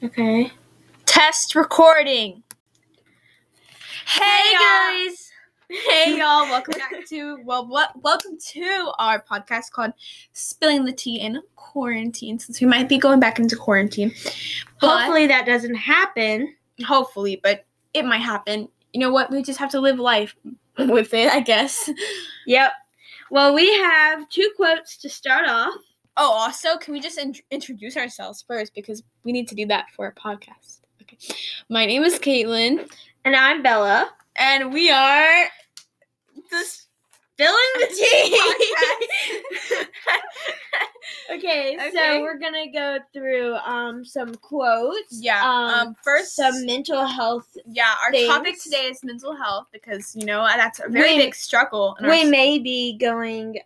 Okay. Test recording. Hey guys. Hey y'all. Welcome back to welcome to our podcast called Spilling the Tea in Quarantine, since we might be going back into quarantine. Hopefully that doesn't happen. Hopefully, but it might happen. You know what? We just have to live life with it, I guess. Yep. Well, we have two quotes to start off. Oh, also, can we just introduce ourselves first? Because we need to do that for a podcast. Okay. My name is Caitlin. And I'm Bella. And we are the Spilling the Tea podcast. Okay, so we're going to go through some quotes. Yeah. First, some mental health. Yeah, our topic today is mental health because, you know, that's a very big struggle. We may be going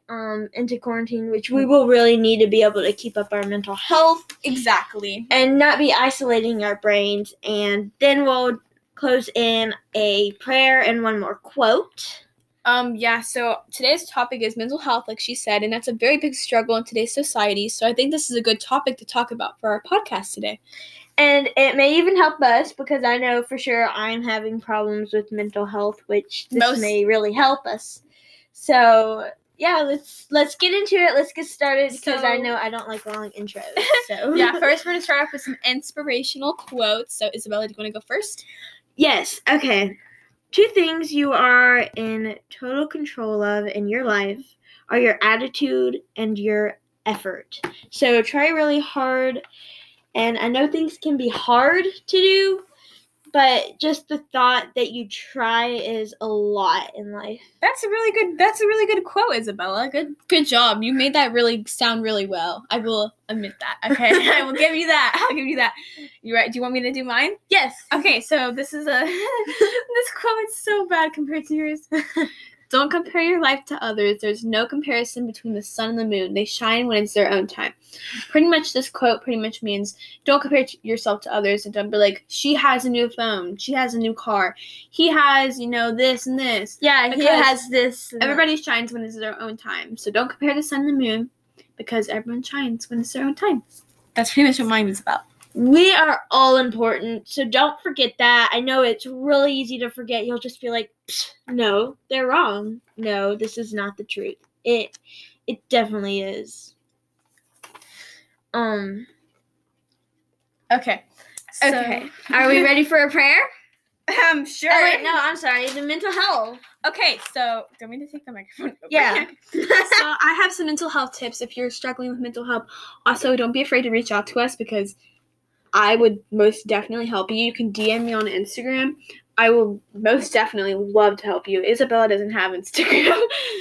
into quarantine, which we will really need to be able to keep up our mental health. Exactly. And not be isolating our brains. And then we'll close in a prayer and one more quote. So today's topic is mental health, like she said, and that's a very big struggle in today's society. So I think this is a good topic to talk about for our podcast today. And it may even help us because I know for sure I'm having problems with mental health, which may really help us. So yeah, let's get into it. Let's get started because I know I don't like long intros. So yeah, first we're going to start off with some inspirational quotes. So Isabella, do you want to go first? Yes. Okay. Two things you are in total control of in your life are your attitude and your effort. So try really hard, and I know things can be hard to do, but just the thought that you try is a lot in life. That's a really good quote, Isabella. Good job. You made that really sound really well. I will admit that. Okay. I will give you that. I'll give you that. You right? Do you want me to do mine? Yes. Okay, so this is this quote is so bad compared to yours. Don't compare your life to others. There's no comparison between the sun and the moon. They shine when it's their own time. Pretty much this quote pretty much means don't compare yourself to others and don't be like, she has a new phone. She has a new car. He has, you know, this and this. Yeah, because he has this. Everybody shines when it's their own time. So don't compare the sun and the moon because everyone shines when it's their own time. That's pretty much what mine is about. We are all important, so don't forget that. I know it's really easy to forget. You'll just be like, no, they're wrong. No, this is not the truth. It definitely is. Okay. Are we ready for a prayer? Sure. Oh, wait, no, I'm sorry. The mental health. Okay, so do you want me to take the microphone over? Yeah. So I have some mental health tips if you're struggling with mental health. Also, don't be afraid to reach out to us because I would most definitely help you. You can DM me on Instagram. I will most definitely love to help you. Isabella doesn't have Instagram.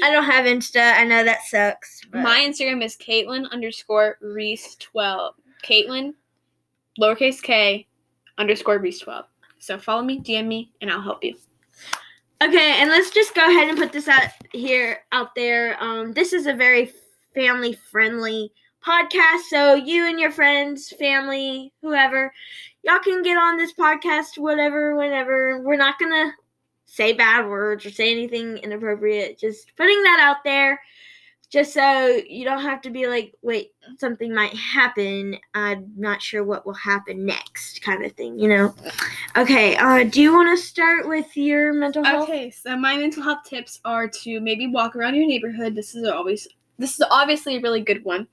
I don't have Insta. I know that sucks. But my Instagram is Caitlin_Reese12. Caitlin, lowercase k, _Reese12. So follow me, DM me, and I'll help you. Okay, and let's just go ahead and put this out there. This is a very family-friendly podcast, so you and your friends, family, whoever, y'all can get on this podcast whenever. We're not gonna say bad words or say anything inappropriate, just putting that out there just so you don't have to be like, wait, something might happen, I'm not sure what will happen next kind of thing, you know. Okay, do you want to start with your mental health? Okay, so my mental health tips are to maybe walk around your neighborhood. This is obviously a really good one.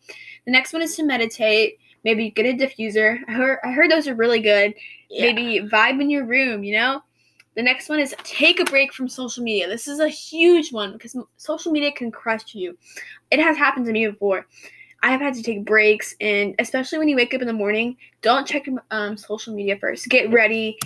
The next one is to meditate. Maybe get a diffuser. I heard those are really good. Yeah. Maybe vibe in your room, you know? The next one is take a break from social media. This is a huge one because social media can crush you. It has happened to me before. I have had to take breaks, and especially when you wake up in the morning, don't check your social media first. Get ready,